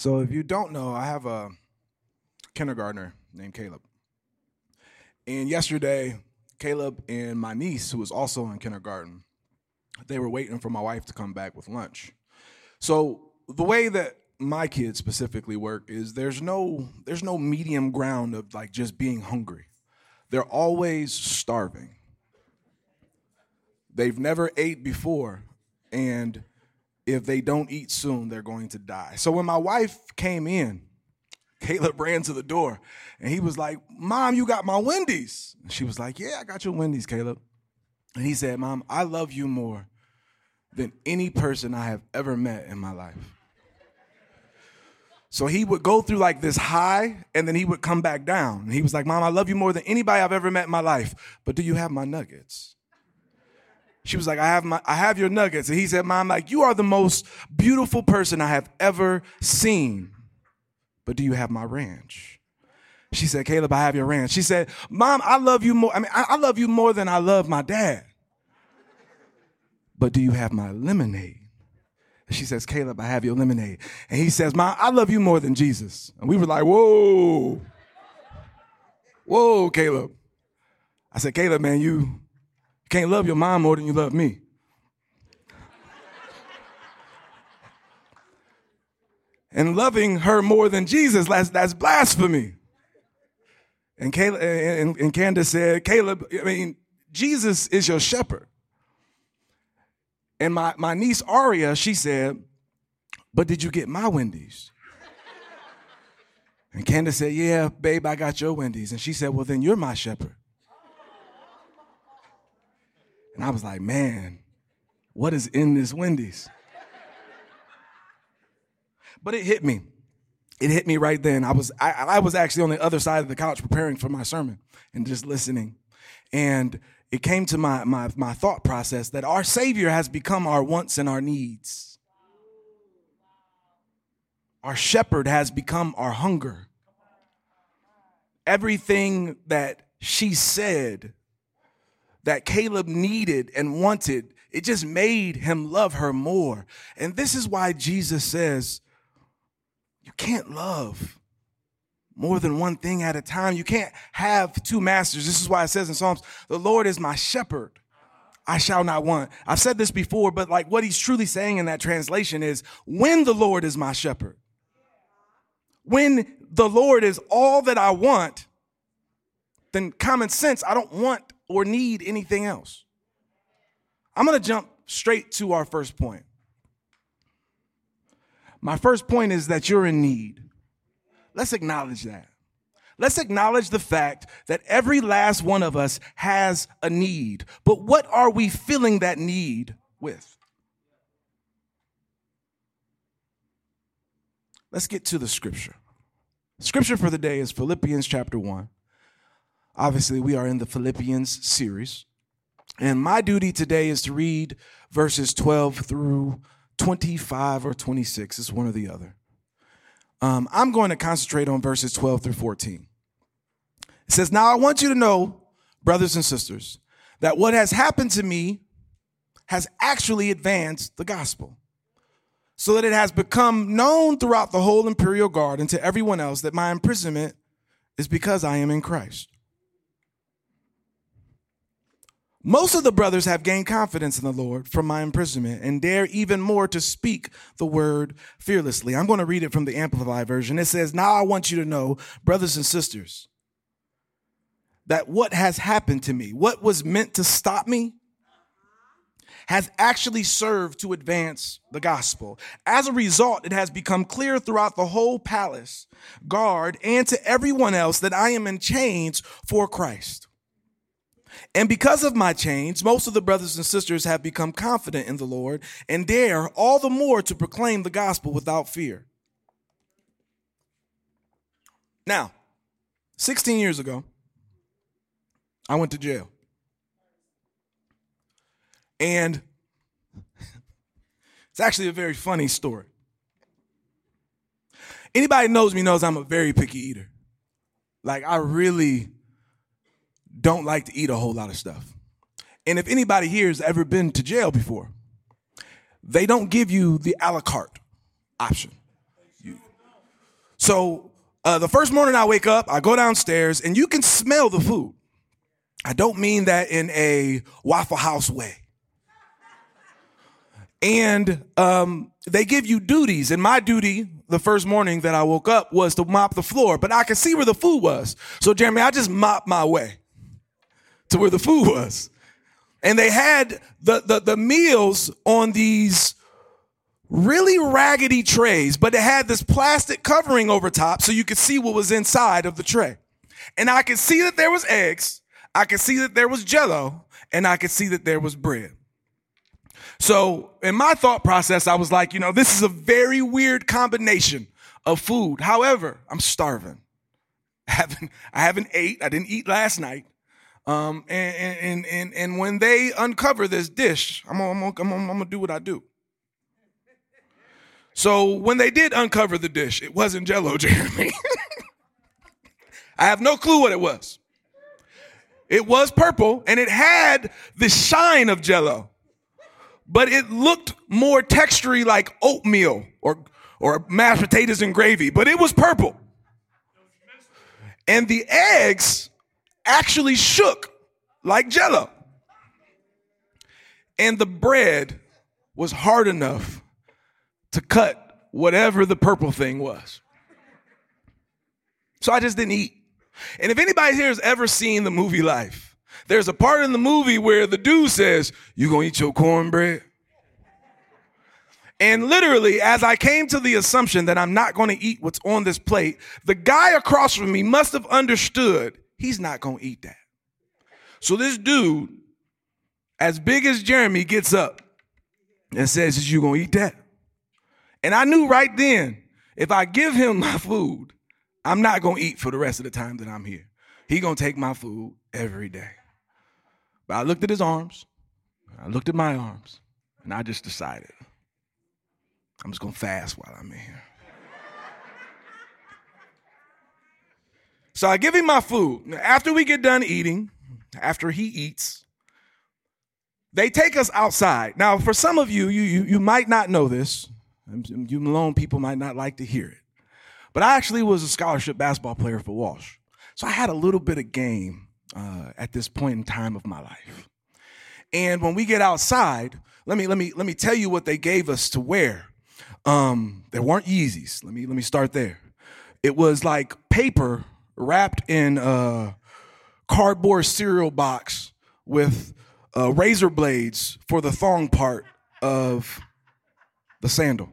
So if you don't know, I have a kindergartner named Caleb. And yesterday, Caleb and my niece, who was also in kindergarten, they were waiting for my wife to come back with lunch. So the way that my kids specifically work is there's no medium ground of like just being hungry. They're always starving. They've never ate before, and if they don't eat soon, they're going to die. So when my wife came in, Caleb ran to the door, and he was like, "Mom, you got my Wendy's." And she was like, "Yeah, I got your Wendy's, Caleb." And he said, "Mom, I love you more than any person I have ever met in my life." So he would go through like this high, and then he would come back down. And he was like, "Mom, I love you more than anybody I've ever met in my life, but do you have my nuggets?" She was like, I have your nuggets. And he said, "Mom, like, you are the most beautiful person I have ever seen. But do you have my ranch?" She said, "Caleb, I have your ranch." She said, "Mom, I love you more. I love you more than I love my dad. But do you have my lemonade?" She says, "Caleb, I have your lemonade." And he says, "Mom, I love you more than Jesus." And we were like, "Whoa. Whoa, Caleb." I said, "Caleb, man, you can't love your mom more than you love me." And loving her more than Jesus, that's blasphemy. And Caleb, and Candace said, "Caleb, I mean, Jesus is your shepherd." And my niece Aria, she said, "But did you get my Wendy's?" And Candace said, "Yeah, babe, I got your Wendy's." And she said, "Well, then you're my shepherd." And I was like, man, what is in this Wendy's? But it hit me. It hit me right then. I was actually on the other side of the couch preparing for my sermon and just listening. And it came to my thought process that our Savior has become our wants and our needs. Our shepherd has become our hunger. Everything that she said that Caleb needed and wanted, it just made him love her more. And this is why Jesus says, you can't love more than one thing at a time. You can't have two masters. This is why it says in Psalms, "The Lord is my shepherd. I shall not want." I've said this before, but like what he's truly saying in that translation is, when the Lord is my shepherd, when the Lord is all that I want, then common sense, I don't want or need anything else. I'm going to jump straight to our first point. My first point is that you're in need. Let's acknowledge that. Let's acknowledge the fact that every last one of us has a need. But what are we filling that need with? Let's get to the scripture. Scripture for the day is Philippians chapter 1. Obviously, we are in the Philippians series, and my duty today is to read verses 12 through 25 or 26. It's one or the other. I'm going to concentrate on verses 12 through 14. It says, "Now I want you to know, brothers and sisters, that what has happened to me has actually advanced the gospel, so that it has become known throughout the whole imperial guard and to everyone else that my imprisonment is because I am in Christ. Most of the brothers have gained confidence in the Lord from my imprisonment and dare even more to speak the word fearlessly." I'm going to read it from the Amplified version. It says, "Now I want you to know, brothers and sisters, that what has happened to me, what was meant to stop me, has actually served to advance the gospel. As a result, it has become clear throughout the whole palace, guard, and to everyone else that I am in chains for Christ. And because of my chains, most of the brothers and sisters have become confident in the Lord and dare all the more to proclaim the gospel without fear." Now, 16 years ago, I went to jail. And it's actually a very funny story. Anybody who knows me knows I'm a very picky eater. Like, I really don't like to eat a whole lot of stuff. And if anybody here has ever been to jail before, they don't give you the a la carte option. You, So the first morning I wake up, I go downstairs, and you can smell the food. I don't mean that in a Waffle House way. And they give you duties. And my duty the first morning that I woke up was to mop the floor. But I could see where the food was. So, Jeremy, I just mopped my way to where the food was. And they had the meals on these really raggedy trays. But it had this plastic covering over top so you could see what was inside of the tray. And I could see that there was eggs. I could see that there was Jell-O. And I could see that there was bread. So in my thought process, I was like, you know, this is a very weird combination of food. However, I'm starving. I haven't ate. I didn't eat last night. And when they uncover this dish, I'm gonna do what I do. So when they did uncover the dish, it wasn't Jell-O, Jeremy. I have no clue what it was. It was purple, and it had the shine of Jell-O. But it looked more textury like oatmeal or mashed potatoes and gravy. But it was purple. And the eggs actually shook like Jell-O. And the bread was hard enough to cut whatever the purple thing was. So I just didn't eat. And if anybody here has ever seen the movie Life, there's a part in the movie where the dude says, "You gonna eat your cornbread?" And literally, as I came to the assumption that I'm not gonna eat what's on this plate, the guy across from me must have understood he's not gonna eat that. So this dude, as big as Jeremy, gets up and says, "Is you gonna eat that?" And I knew right then, if I give him my food, I'm not gonna eat for the rest of the time that I'm here. He gonna take my food every day. But I looked at his arms, I looked at my arms, and I just decided, I'm just going to fast while I'm in here. So I give him my food. Now, after we get done eating, after he eats, they take us outside. Now, for some of you, you might not know this. You Malone people might not like to hear it. But I actually was a scholarship basketball player for Walsh. So I had a little bit of game at this point in time of my life. And when we get outside, let me tell you what they gave us to wear. There weren't Yeezys. Let me start there. It was like paper wrapped in a cardboard cereal box with razor blades for the thong part of the sandal.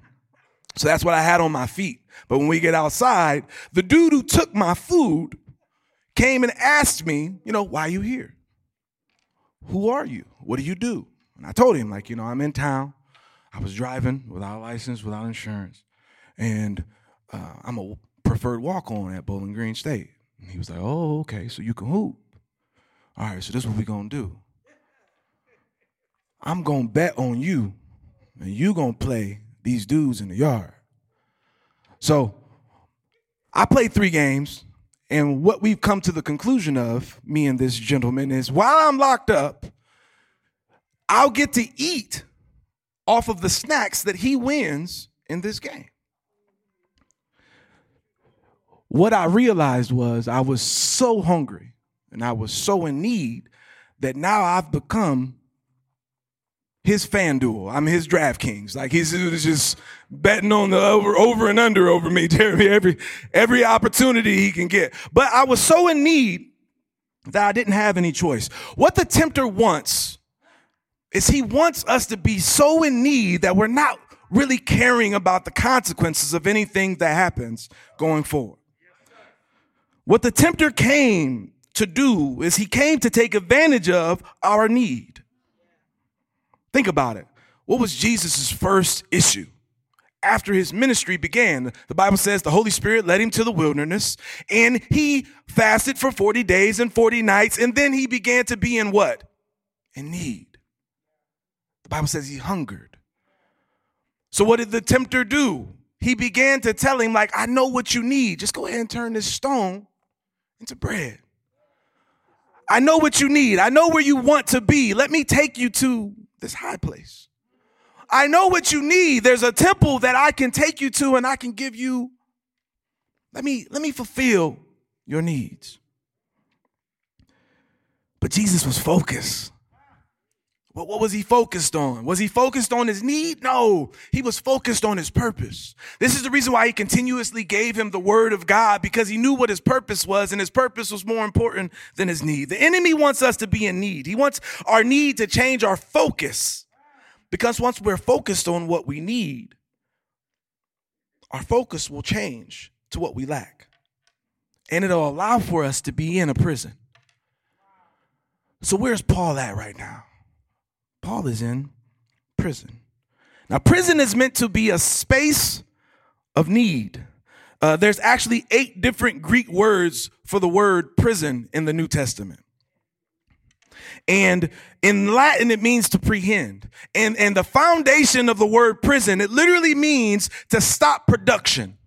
So that's what I had on my feet. But when we get outside, the dude who took my food came and asked me, you know, why are you here? Who are you? What do you do? And I told him, like, you know, I'm in town. I was driving without a license, without insurance. And I'm a preferred walk-on at Bowling Green State. And he was like, oh, okay, so you can hoop. All right, so this is what we're going to do. I'm going to bet on you, and you going to play these dudes in the yard. So I played 3 games. And what we've come to the conclusion of, me and this gentleman, is while I'm locked up, I'll get to eat off of the snacks that he wins in this game. What I realized was I was so hungry and I was so in need that now I've become his FanDuel. I'm his DraftKings. Like, he's just betting on the over and under over me, Jeremy, every opportunity he can get. But I was so in need that I didn't have any choice. What the tempter wants is he wants us to be so in need that we're not really caring about the consequences of anything that happens going forward. What the tempter came to do is he came to take advantage of our need. Think about it. What was Jesus' first issue after his ministry began? The Bible says the Holy Spirit led him to the wilderness, and he fasted for 40 days and 40 nights, and then he began to be in what? In need. The Bible says he hungered. So what did the tempter do? He began to tell him, like, I know what you need. Just go ahead and turn this stone into bread. I know what you need. I know where you want to be. Let me take you to this high place. I know what you need. There's a temple that I can take you to, and I can give you Let me fulfill your needs. But Jesus was focused. What was he focused on? Was he focused on his need? No, he was focused on his purpose. This is the reason why he continuously gave him the word of God, because he knew what his purpose was, and his purpose was more important than his need. The enemy wants us to be in need. He wants our need to change our focus, because once we're focused on what we need, our focus will change to what we lack, and it'll allow for us to be in a prison. So where's Paul at right now? Paul is in prison. Now, prison is meant to be a space of need. There's actually 8 different Greek words for the word prison in the New Testament. And in Latin, it means to prehend. And the foundation of the word prison, it literally means to stop production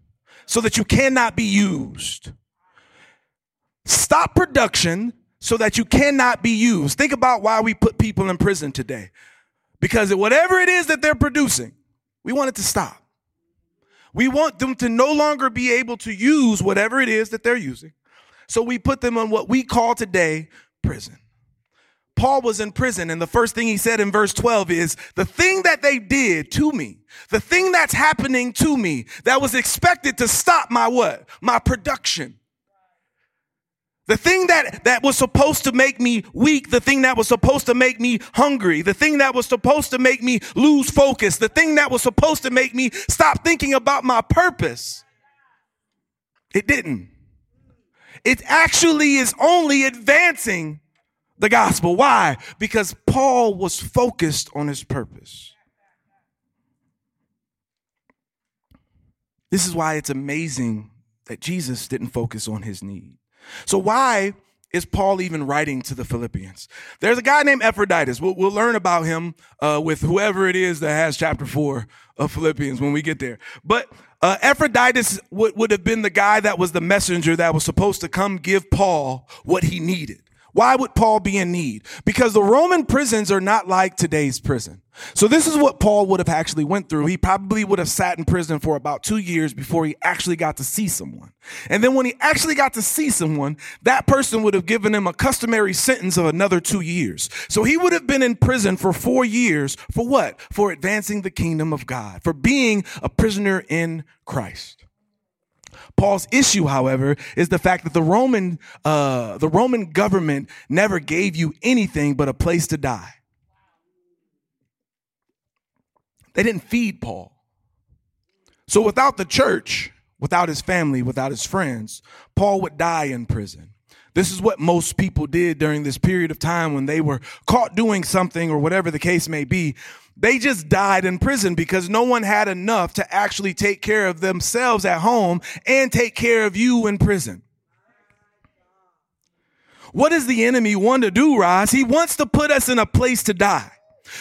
so that you cannot be used. Stop production so that you cannot be used. Think about why we put people in prison today. Because whatever it is that they're producing, we want it to stop. We want them to no longer be able to use whatever it is that they're using. So we put them on what we call today prison. Paul was in prison, and the first thing he said in verse 12 is, the thing that they did to me, the thing that's happening to me that was expected to stop my what? My production. The thing that was supposed to make me weak, the thing that was supposed to make me hungry, the thing that was supposed to make me lose focus, the thing that was supposed to make me stop thinking about my purpose, it didn't. It actually is only advancing the gospel. Why? Because Paul was focused on his purpose. This is why it's amazing that Jesus didn't focus on his need. So why is Paul even writing to the Philippians? There's a guy named Epaphroditus. We'll learn about him with whoever it is that has chapter 4 of Philippians when we get there. But Epaphroditus would have been the guy that was the messenger that was supposed to come give Paul what he needed. Why would Paul be in need? Because the Roman prisons are not like today's prison. So this is what Paul would have actually went through. He probably would have sat in prison for about 2 years before he actually got to see someone. And then when he actually got to see someone, that person would have given him a customary sentence of another 2 years. So he would have been in prison for 4 years for what? For advancing the kingdom of God, for being a prisoner in Christ. Paul's issue, however, is the fact that the Roman government never gave you anything but a place to die. They didn't feed Paul. So without the church, without his family, without his friends, Paul would die in prison. This is what most people did during this period of time when they were caught doing something or whatever the case may be. They just died in prison because no one had enough to actually take care of themselves at home and take care of you in prison. What does the enemy want to do, Roz? He wants to put us in a place to die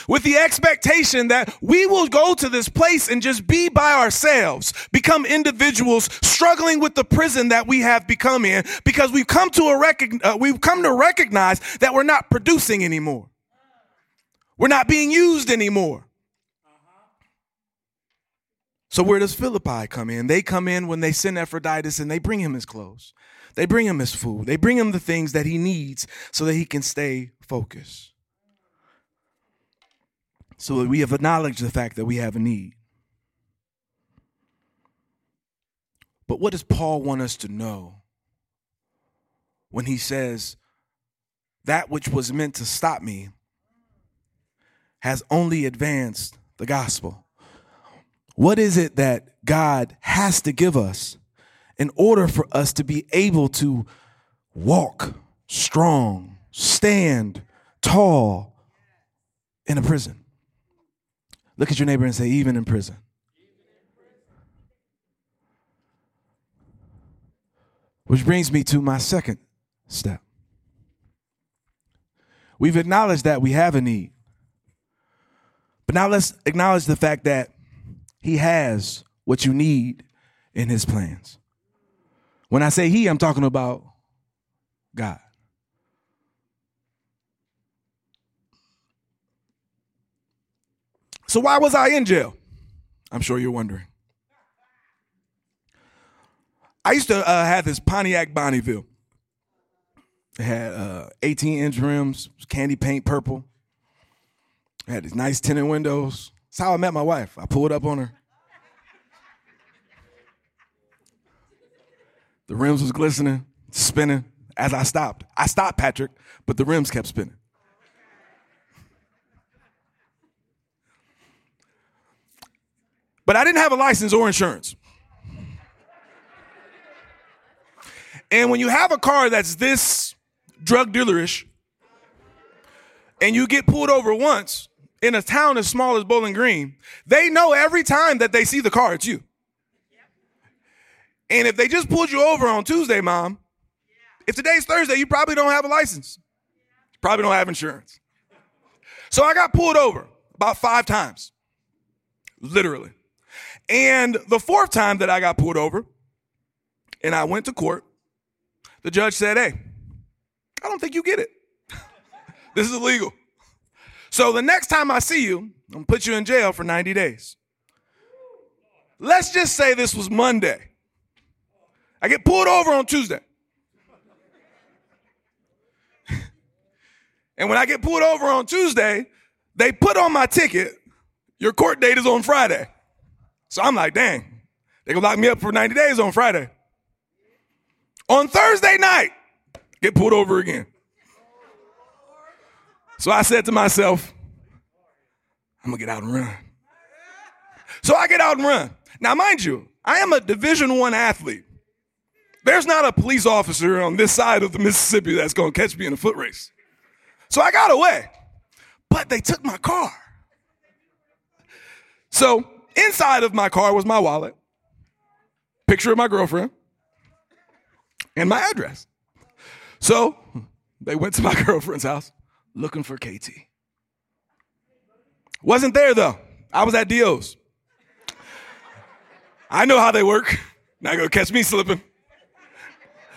with the expectation that we will go to this place and just be by ourselves, become individuals struggling with the prison that we have become in because we've come to recognize that we're not producing anymore. We're not being used anymore. So where does Philippi come in? They come in when they send Epaphroditus and they bring him his clothes. They bring him his food. They bring him the things that he needs so that he can stay focused. So we have acknowledged the fact that we have a need. But what does Paul want us to know when he says, that which was meant to stop me has only advanced the gospel? What is it that God has to give us in order for us to be able to walk strong, stand tall in a prison? Look at your neighbor and say, even in prison. Which brings me to my second step. We've acknowledged that we have a need. But now let's acknowledge the fact that he has what you need in his plans. When I say he, I'm talking about God. So why was I in jail? I'm sure you're wondering. I used to have this Pontiac Bonneville. It had 18-inch rims, candy paint purple. It had these nice tinted windows. That's how I met my wife. I pulled up on her. The rims was glistening, spinning as I stopped. I stopped, Patrick, but the rims kept spinning. But I didn't have a license or insurance. And when you have a car that's this drug dealerish, and you get pulled over once in a town as small as Bowling Green, they know every time that they see the car, it's you. And if they just pulled you over on Tuesday, Mom, if today's Thursday, you probably don't have a license. You probably don't have insurance. So I got pulled over about 5 times, literally. And the 4th time that I got pulled over and I went to court, the judge said, hey, I don't think you get it. This is illegal. So the next time I see you, I'm going to put you in jail for 90 days. Let's just say this was Monday. I get pulled over on Tuesday. And when I get pulled over on Tuesday, they put on my ticket, your court date is on Friday. So I'm like, dang, they're going to lock me up for 90 days on Friday. On Thursday night, get pulled over again. So I said to myself, I'm going to get out and run. So I get out and run. Now, mind you, I am a Division I athlete. There's not a police officer on this side of the Mississippi that's going to catch me in a foot race. So I got away, but they took my car. So inside of my car was my wallet, picture of my girlfriend, and my address. So they went to my girlfriend's house looking for KT. Wasn't there, though. I was at DO's. I know how they work. Not going to catch me slipping.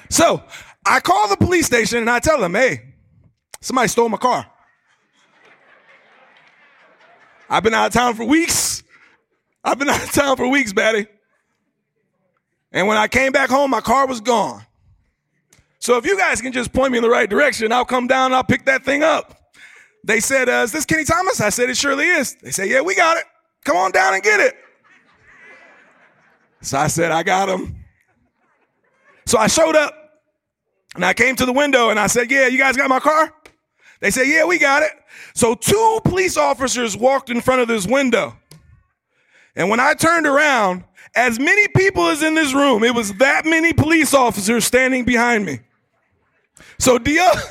So I call the police station and I tell them, hey, somebody stole my car. I've been out of town for weeks. I've been out of town for weeks, baddie. And when I came back home, my car was gone. So if you guys can just point me in the right direction, I'll come down and I'll pick that thing up. They said, is this Kenny Thomas? I said, it surely is. They said, yeah, we got it. Come on down and get it. So I said, I got him. So I showed up and I came to the window and I said, yeah, you guys got my car? They said, yeah, we got it. So 2 police officers walked in front of this window. And when I turned around, as many people as in this room, it was that many police officers standing behind me. So D.O.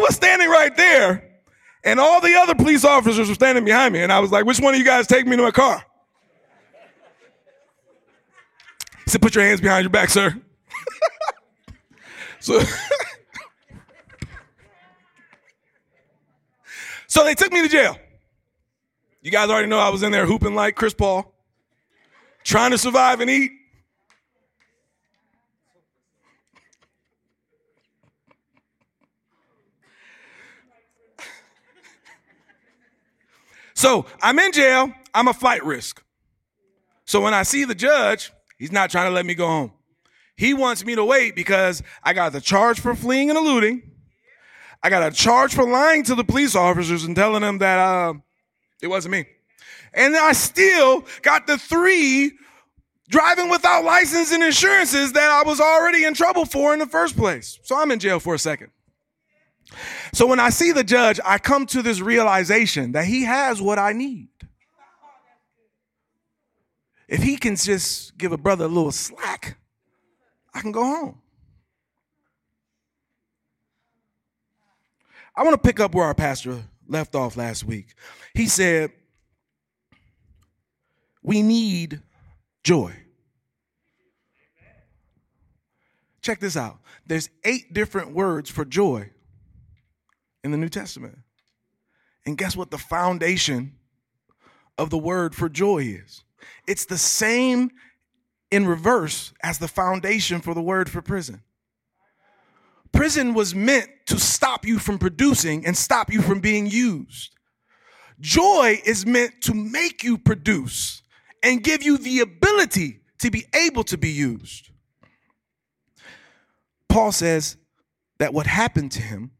was standing right there, and all the other police officers were standing behind me. And I was like, which one of you guys take me to my car? He said, put your hands behind your back, sir. So they took me to jail. You guys already know I was in there hooping like Chris Paul, trying to survive and eat. So I'm in jail. I'm a flight risk. So when I see the judge, he's not trying to let me go home. He wants me to wait because I got the charge for fleeing and eluding. I got a charge for lying to the police officers and telling them that it wasn't me. And I still got the 3 driving without license and insurances that I was already in trouble for in the first place. So I'm in jail for a second. So when I see the judge, I come to this realization that he has what I need. If he can just give a brother a little slack, I can go home. I want to pick up where our pastor left off last week. He said, we need joy. Check this out. There's 8 different words for joy in the New Testament. And guess what the foundation of the word for joy is? It's the same in reverse as the foundation for the word for prison. Prison was meant to stop you from producing and stop you from being used. Joy is meant to make you produce and give you the ability to be able to be used. Paul says that what happened to him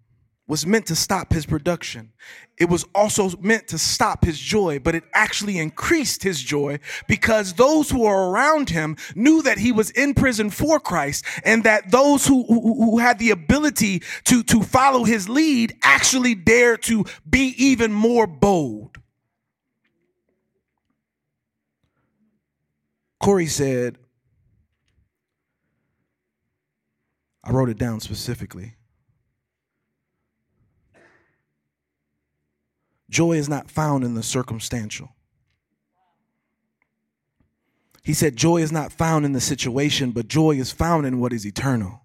was meant to stop his production. It was also meant to stop his joy, but it actually increased his joy because those who were around him knew that he was in prison for Christ and that those who had the ability to follow his lead actually dared to be even more bold. Corey said, I wrote it down specifically. Joy is not found in the circumstantial. He said joy is not found in the situation, but joy is found in what is eternal.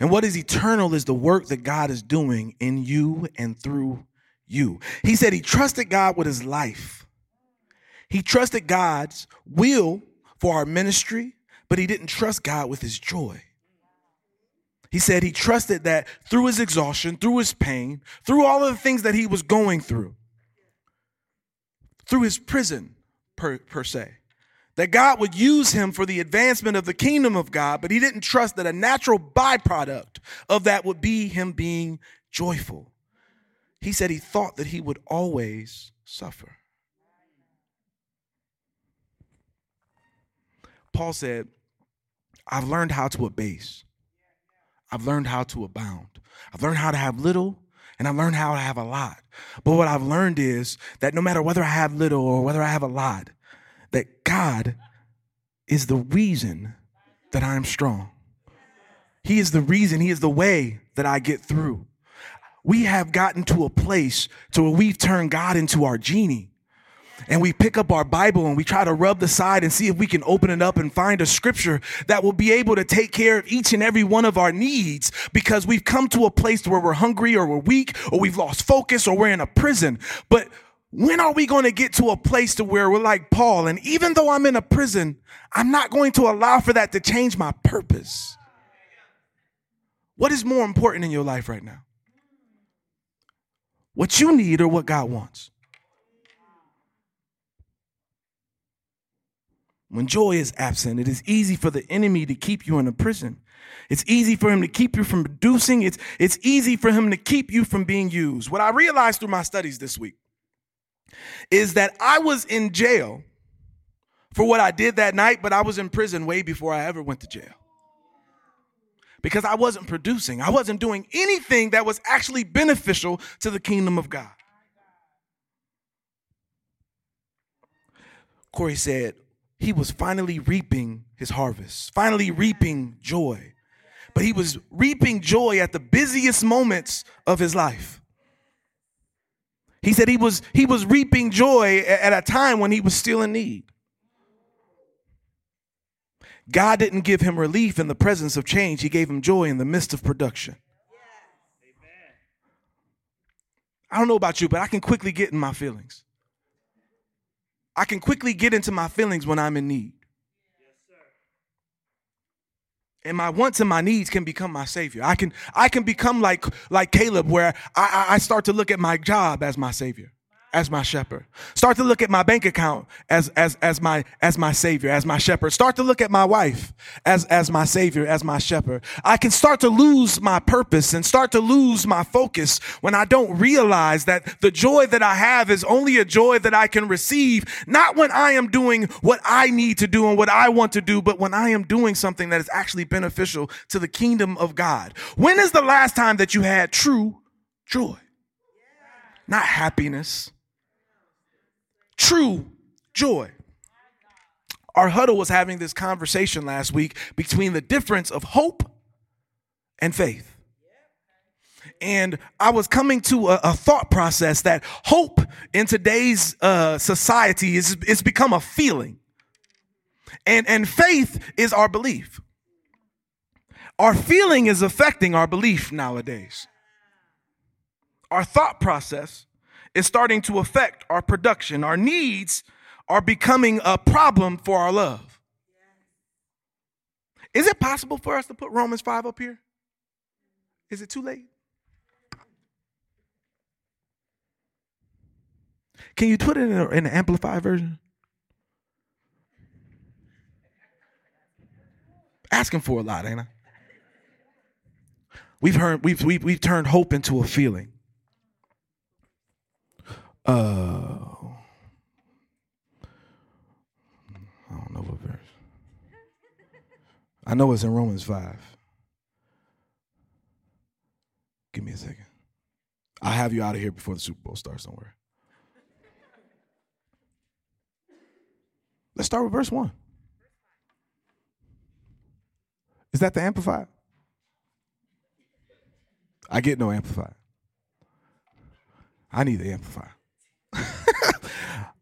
And what is eternal is the work that God is doing in you and through you. He said he trusted God with his life. He trusted God's will for our ministry, but he didn't trust God with his joy. He said he trusted that through his exhaustion, through his pain, through all of the things that he was going through, through his prison per se, that God would use him for the advancement of the kingdom of God, but he didn't trust that a natural byproduct of that would be him being joyful. He said he thought that he would always suffer. Paul said, I've learned how to abase. I've learned how to abound. I've learned how to have little, and I've learned how to have a lot. But what I've learned is that no matter whether I have little or whether I have a lot, that God is the reason that I'm strong. He is the reason. He is the way that I get through. We have gotten to a place to where we've turned God into our genie. And we pick up our Bible and we try to rub the side and see if we can open it up and find a scripture that will be able to take care of each and every one of our needs, because we've come to a place where we're hungry or we're weak or we've lost focus or we're in a prison. But when are we going to get to a place to where we're like Paul? And even though I'm in a prison, I'm not going to allow for that to change my purpose. What is more important in your life right now? What you need or what God wants? When joy is absent, it is easy for the enemy to keep you in a prison. It's easy for him to keep you from producing. It's easy for him to keep you from being used. What I realized through my studies this week is that I was in jail for what I did that night, but I was in prison way before I ever went to jail. Because I wasn't producing. I wasn't doing anything that was actually beneficial to the kingdom of God. Corey said, he was finally reaping his harvest, finally reaping joy. But he was reaping joy at the busiest moments of his life. He said he was reaping joy at a time when he was still in need. God didn't give him relief in the presence of change. He gave him joy in the midst of production. I don't know about you, but I can quickly get in my feelings. I can quickly get into my feelings when I'm in need. Yes, sir. And my wants and my needs can become my savior. I can become like Caleb, where I start to look at my job as my savior, as my shepherd. Start to look at my bank account as my savior, as my shepherd. Start to look at my wife as my savior, as my shepherd. I can start to lose my purpose and start to lose my focus when I don't realize that the joy that I have is only a joy that I can receive, not when I am doing what I need to do and what I want to do, but when I am doing something that is actually beneficial to the kingdom of God. When is the last time that you had true joy? Not happiness. True joy. Our huddle was having this conversation last week between the difference of hope and faith. And I was coming to a thought process that hope in today's society is become a feeling. And faith is our belief. Our feeling is affecting our belief nowadays. Our thought process is starting to affect our production. Our needs are becoming a problem for our love. Is it possible for us to put Romans 5 up here? Is it too late? Can you put it in an amplified version? Asking for a lot, ain't I? We've turned hope into a feeling. I don't know what verse. I know it's in Romans 5. Give me a second. I'll have you out of here before the Super Bowl starts, don't worry. Let's start with verse 1. Is that the Amplified? I get no Amplified. I need the Amplified.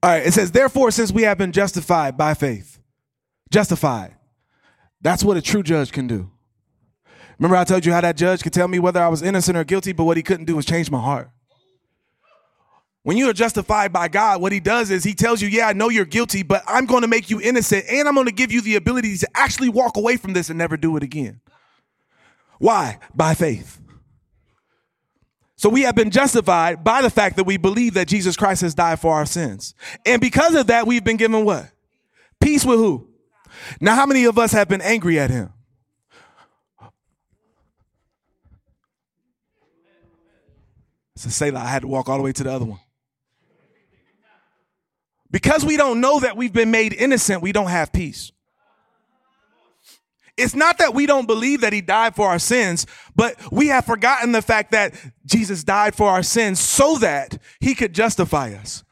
All right, it says, therefore, since we have been justified by faith, justified, that's what a true judge can do. Remember I told you how that judge could tell me whether I was innocent or guilty, but what he couldn't do was change my heart. When you are justified by God, what he does is he tells you, yeah, I know you're guilty, but I'm going to make you innocent, and I'm going to give you the ability to actually walk away from this and never do it again. Why? By faith. So we have been justified by the fact that we believe that Jesus Christ has died for our sins. And because of that, we've been given what? Peace with who? Now, how many of us have been angry at him? It's a Selah. I had to walk all the way to the other one. Because we don't know that we've been made innocent, we don't have peace. It's not that we don't believe that he died for our sins, but we have forgotten the fact that Jesus died for our sins so that he could justify us.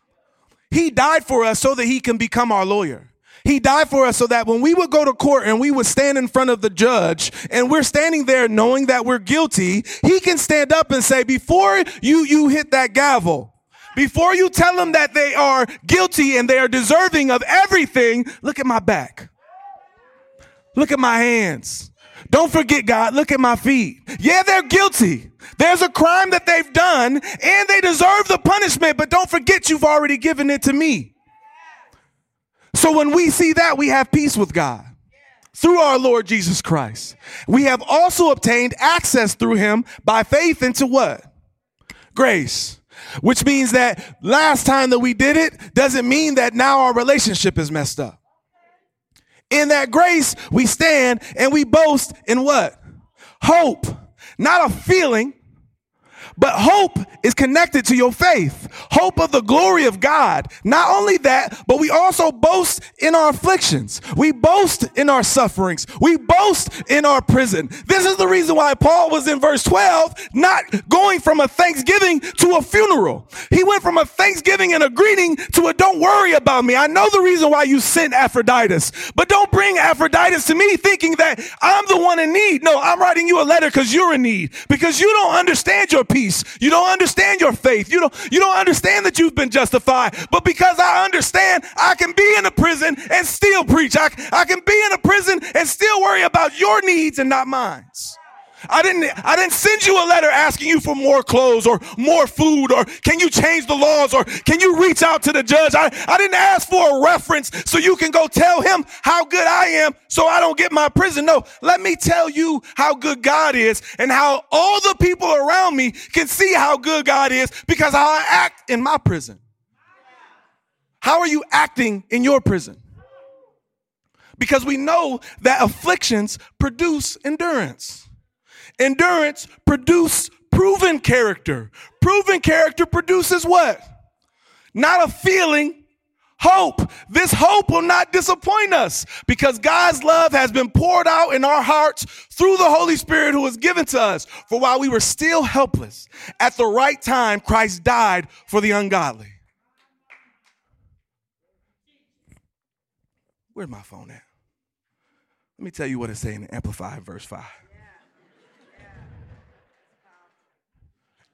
He died for us so that he can become our lawyer. He died for us so that when we would go to court and we would stand in front of the judge and we're standing there knowing that we're guilty, he can stand up and say, before you hit that gavel, before you tell them that they are guilty and they are deserving of everything, look at my back. Look at my hands. Don't forget, God, look at my feet. Yeah, they're guilty. There's a crime that they've done and they deserve the punishment, but don't forget you've already given it to me. So when we see that, we have peace with God through our Lord Jesus Christ. We have also obtained access through him by faith into what? Grace, which means that last time that we did it doesn't mean that now our relationship is messed up. In that grace, we stand and we boast in what? Hope, not a feeling. But hope is connected to your faith, hope of the glory of God. Not only that, but we also boast in our afflictions. We boast in our sufferings. We boast in our prison. This is the reason why Paul was in verse 12, not going from a thanksgiving to a funeral. He went from a thanksgiving and a greeting to a don't worry about me. I know the reason why you sent Epaphroditus, but don't bring Epaphroditus to me thinking that I'm the one in need. No, I'm writing you a letter because you're in need, because you don't understand your peace. You don't understand your faith. You don't understand that you've been justified. But because I understand, I can be in a prison and still preach. I can be in a prison and still worry about your needs and not mine. I didn't send you a letter asking you for more clothes or more food or can you change the laws or can you reach out to the judge? I didn't ask for a reference so you can go tell him how good I am so I don't get my prison. No, let me tell you how good God is and how all the people around me can see how good God is because how I act in my prison. How are you acting in your prison? Because we know that afflictions produce endurance. Endurance produces proven character. Proven character produces what? Not a feeling, hope. This hope will not disappoint us because God's love has been poured out in our hearts through the Holy Spirit who was given to us. For while we were still helpless, at the right time, Christ died for the ungodly. Where's my phone at? Let me tell you what it's saying in Amplified verse 5.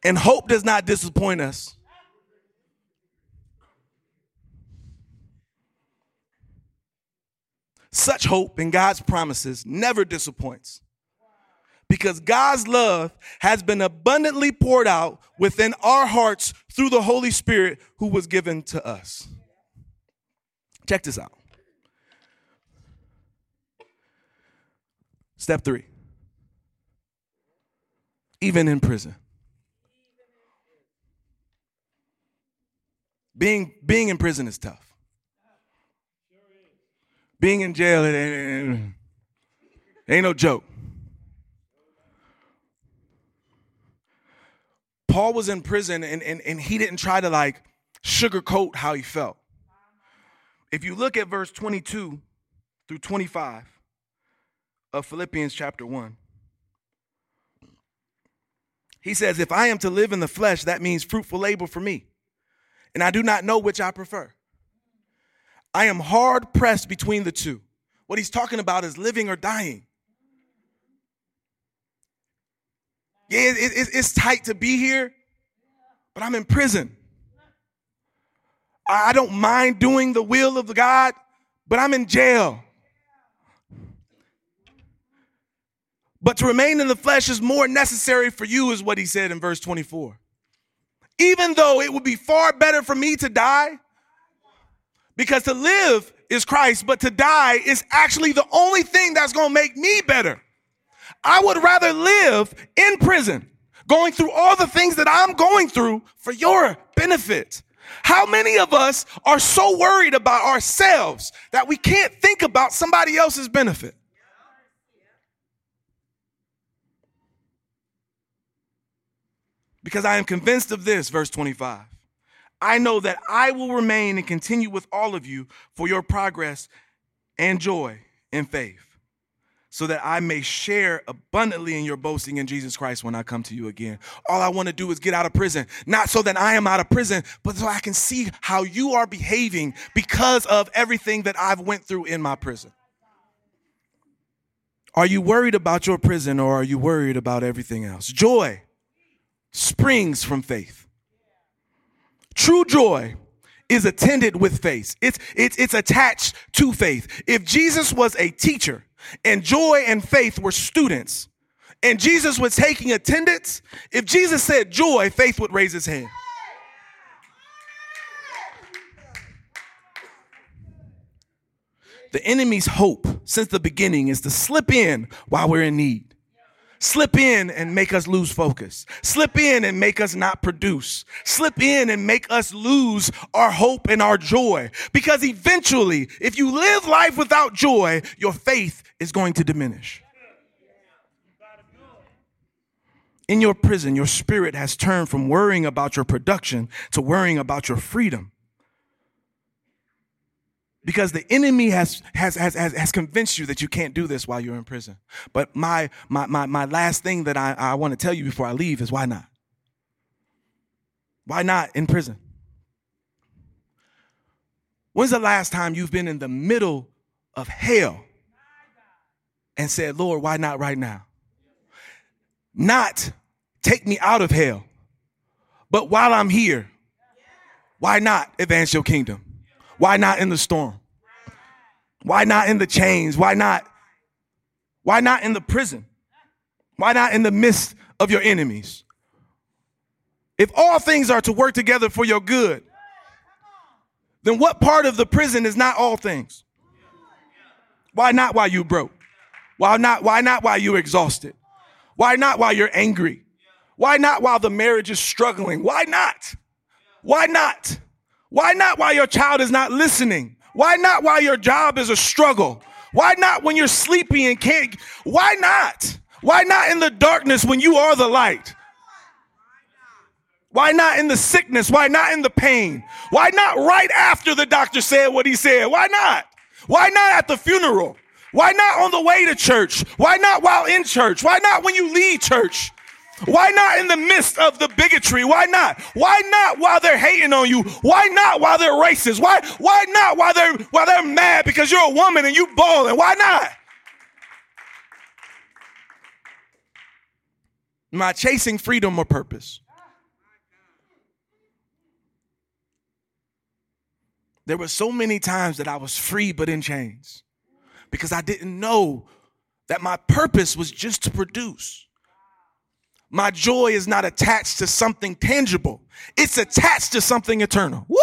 And hope does not disappoint us. Such hope in God's promises never disappoints because God's love has been abundantly poured out within our hearts through the Holy Spirit who was given to us. Check this out. Step 3. Even in prison. Being in prison is tough. Being in jail, it ain't no joke. Paul was in prison, and he didn't try to like sugarcoat how he felt. If you look at verse 22 through 25 of Philippians chapter 1, he says, if I am to live in the flesh, that means fruitful labor for me. And I do not know which I prefer. I am hard pressed between the two. What he's talking about is living or dying. Yeah, it's tight to be here, but I'm in prison. I don't mind doing the will of God, but I'm in jail. But to remain in the flesh is more necessary for you, is what he said in verse 24. Even though it would be far better for me to die, because to live is Christ, but to die is actually the only thing that's going to make me better. I would rather live in prison, going through all the things that I'm going through for your benefit. How many of us are so worried about ourselves that we can't think about somebody else's benefit? Because I am convinced of this, verse 25. I know that I will remain and continue with all of you for your progress and joy in faith, so that I may share abundantly in your boasting in Jesus Christ when I come to you again. All I want to do is get out of prison, not so that I am out of prison, but so I can see how you are behaving because of everything that I've went through in my prison. Are you worried about your prison, or are you worried about everything else? Joy springs from faith. True joy is attended with faith. It's attached to faith. If Jesus was a teacher and joy and faith were students, and Jesus was taking attendance, if Jesus said joy, faith would raise his hand. The enemy's hope since the beginning is to slip in while we're in need. Slip in and make us lose focus. Slip in and make us not produce. Slip in and make us lose our hope and our joy. Because eventually, if you live life without joy, your faith is going to diminish. In your prison, your spirit has turned from worrying about your production to worrying about your freedom. Because the enemy has convinced you that you can't do this while you're in prison. But my last thing that I want to tell you before I leave is why not? Why not in prison? When's the last time you've been in the middle of hell and said, Lord, why not right now? Not take me out of hell, but while I'm here, why not advance your kingdom? Why not in the storm? Why not in the chains? Why not in the prison? Why not in the midst of your enemies? If all things are to work together for your good, then what part of the prison is not all things? Why not while you broke? Why not while you're exhausted? Why not while you're angry? Why not while the marriage is struggling? Why not? Why not? Why not while your child is not listening? Why not while your job is a struggle? Why not when you're sleepy and can't? Why not? Why not in the darkness when you are the light? Why not in the sickness? Why not in the pain? Why not right after the doctor said what he said? Why not? Why not at the funeral? Why not on the way to church? Why not while in church? Why not when you leave church? Why not in the midst of the bigotry? Why not? Why not while they're hating on you? Why not while they're racist? Why not while they're mad because you're a woman and you balling? Why not? Am I chasing freedom or purpose? There were so many times that I was free but in chains because I didn't know that my purpose was just to produce. My joy is not attached to something tangible. It's attached to something eternal. Woo!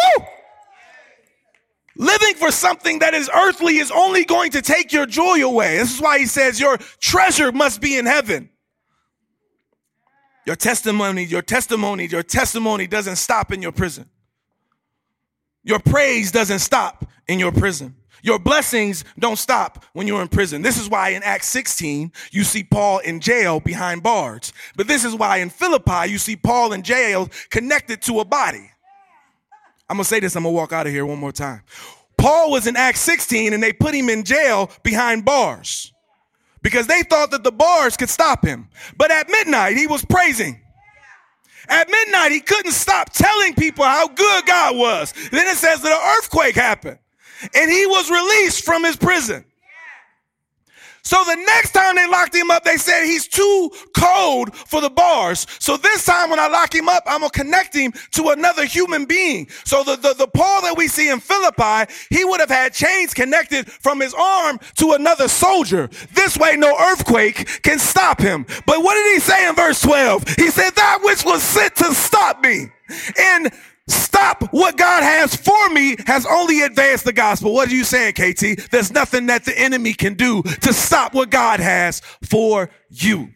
Living for something that is earthly is only going to take your joy away. This is why he says your treasure must be in heaven. Your testimony doesn't stop in your prison. Your praise doesn't stop in your prison. Your blessings don't stop when you're in prison. This is why in Acts 16, you see Paul in jail behind bars. But this is why in Philippi, you see Paul in jail connected to a body. I'm going to say this. I'm going to walk out of here one more time. Paul was in Acts 16 and they put him in jail behind bars because they thought that the bars could stop him. But at midnight, he was praising. At midnight, he couldn't stop telling people how good God was. Then it says that an earthquake happened and he was released from his prison. So the next time they locked him up, they said he's too cold for the bars. So this time when I lock him up, I'm going to connect him to another human being. So the Paul that we see in Philippi, he would have had chains connected from his arm to another soldier. This way, no earthquake can stop him. But what did he say in verse 12? He said, that which was sent to stop me and stop what God has for me has only advanced the gospel. What are you saying, KT? There's nothing that the enemy can do to stop what God has for you.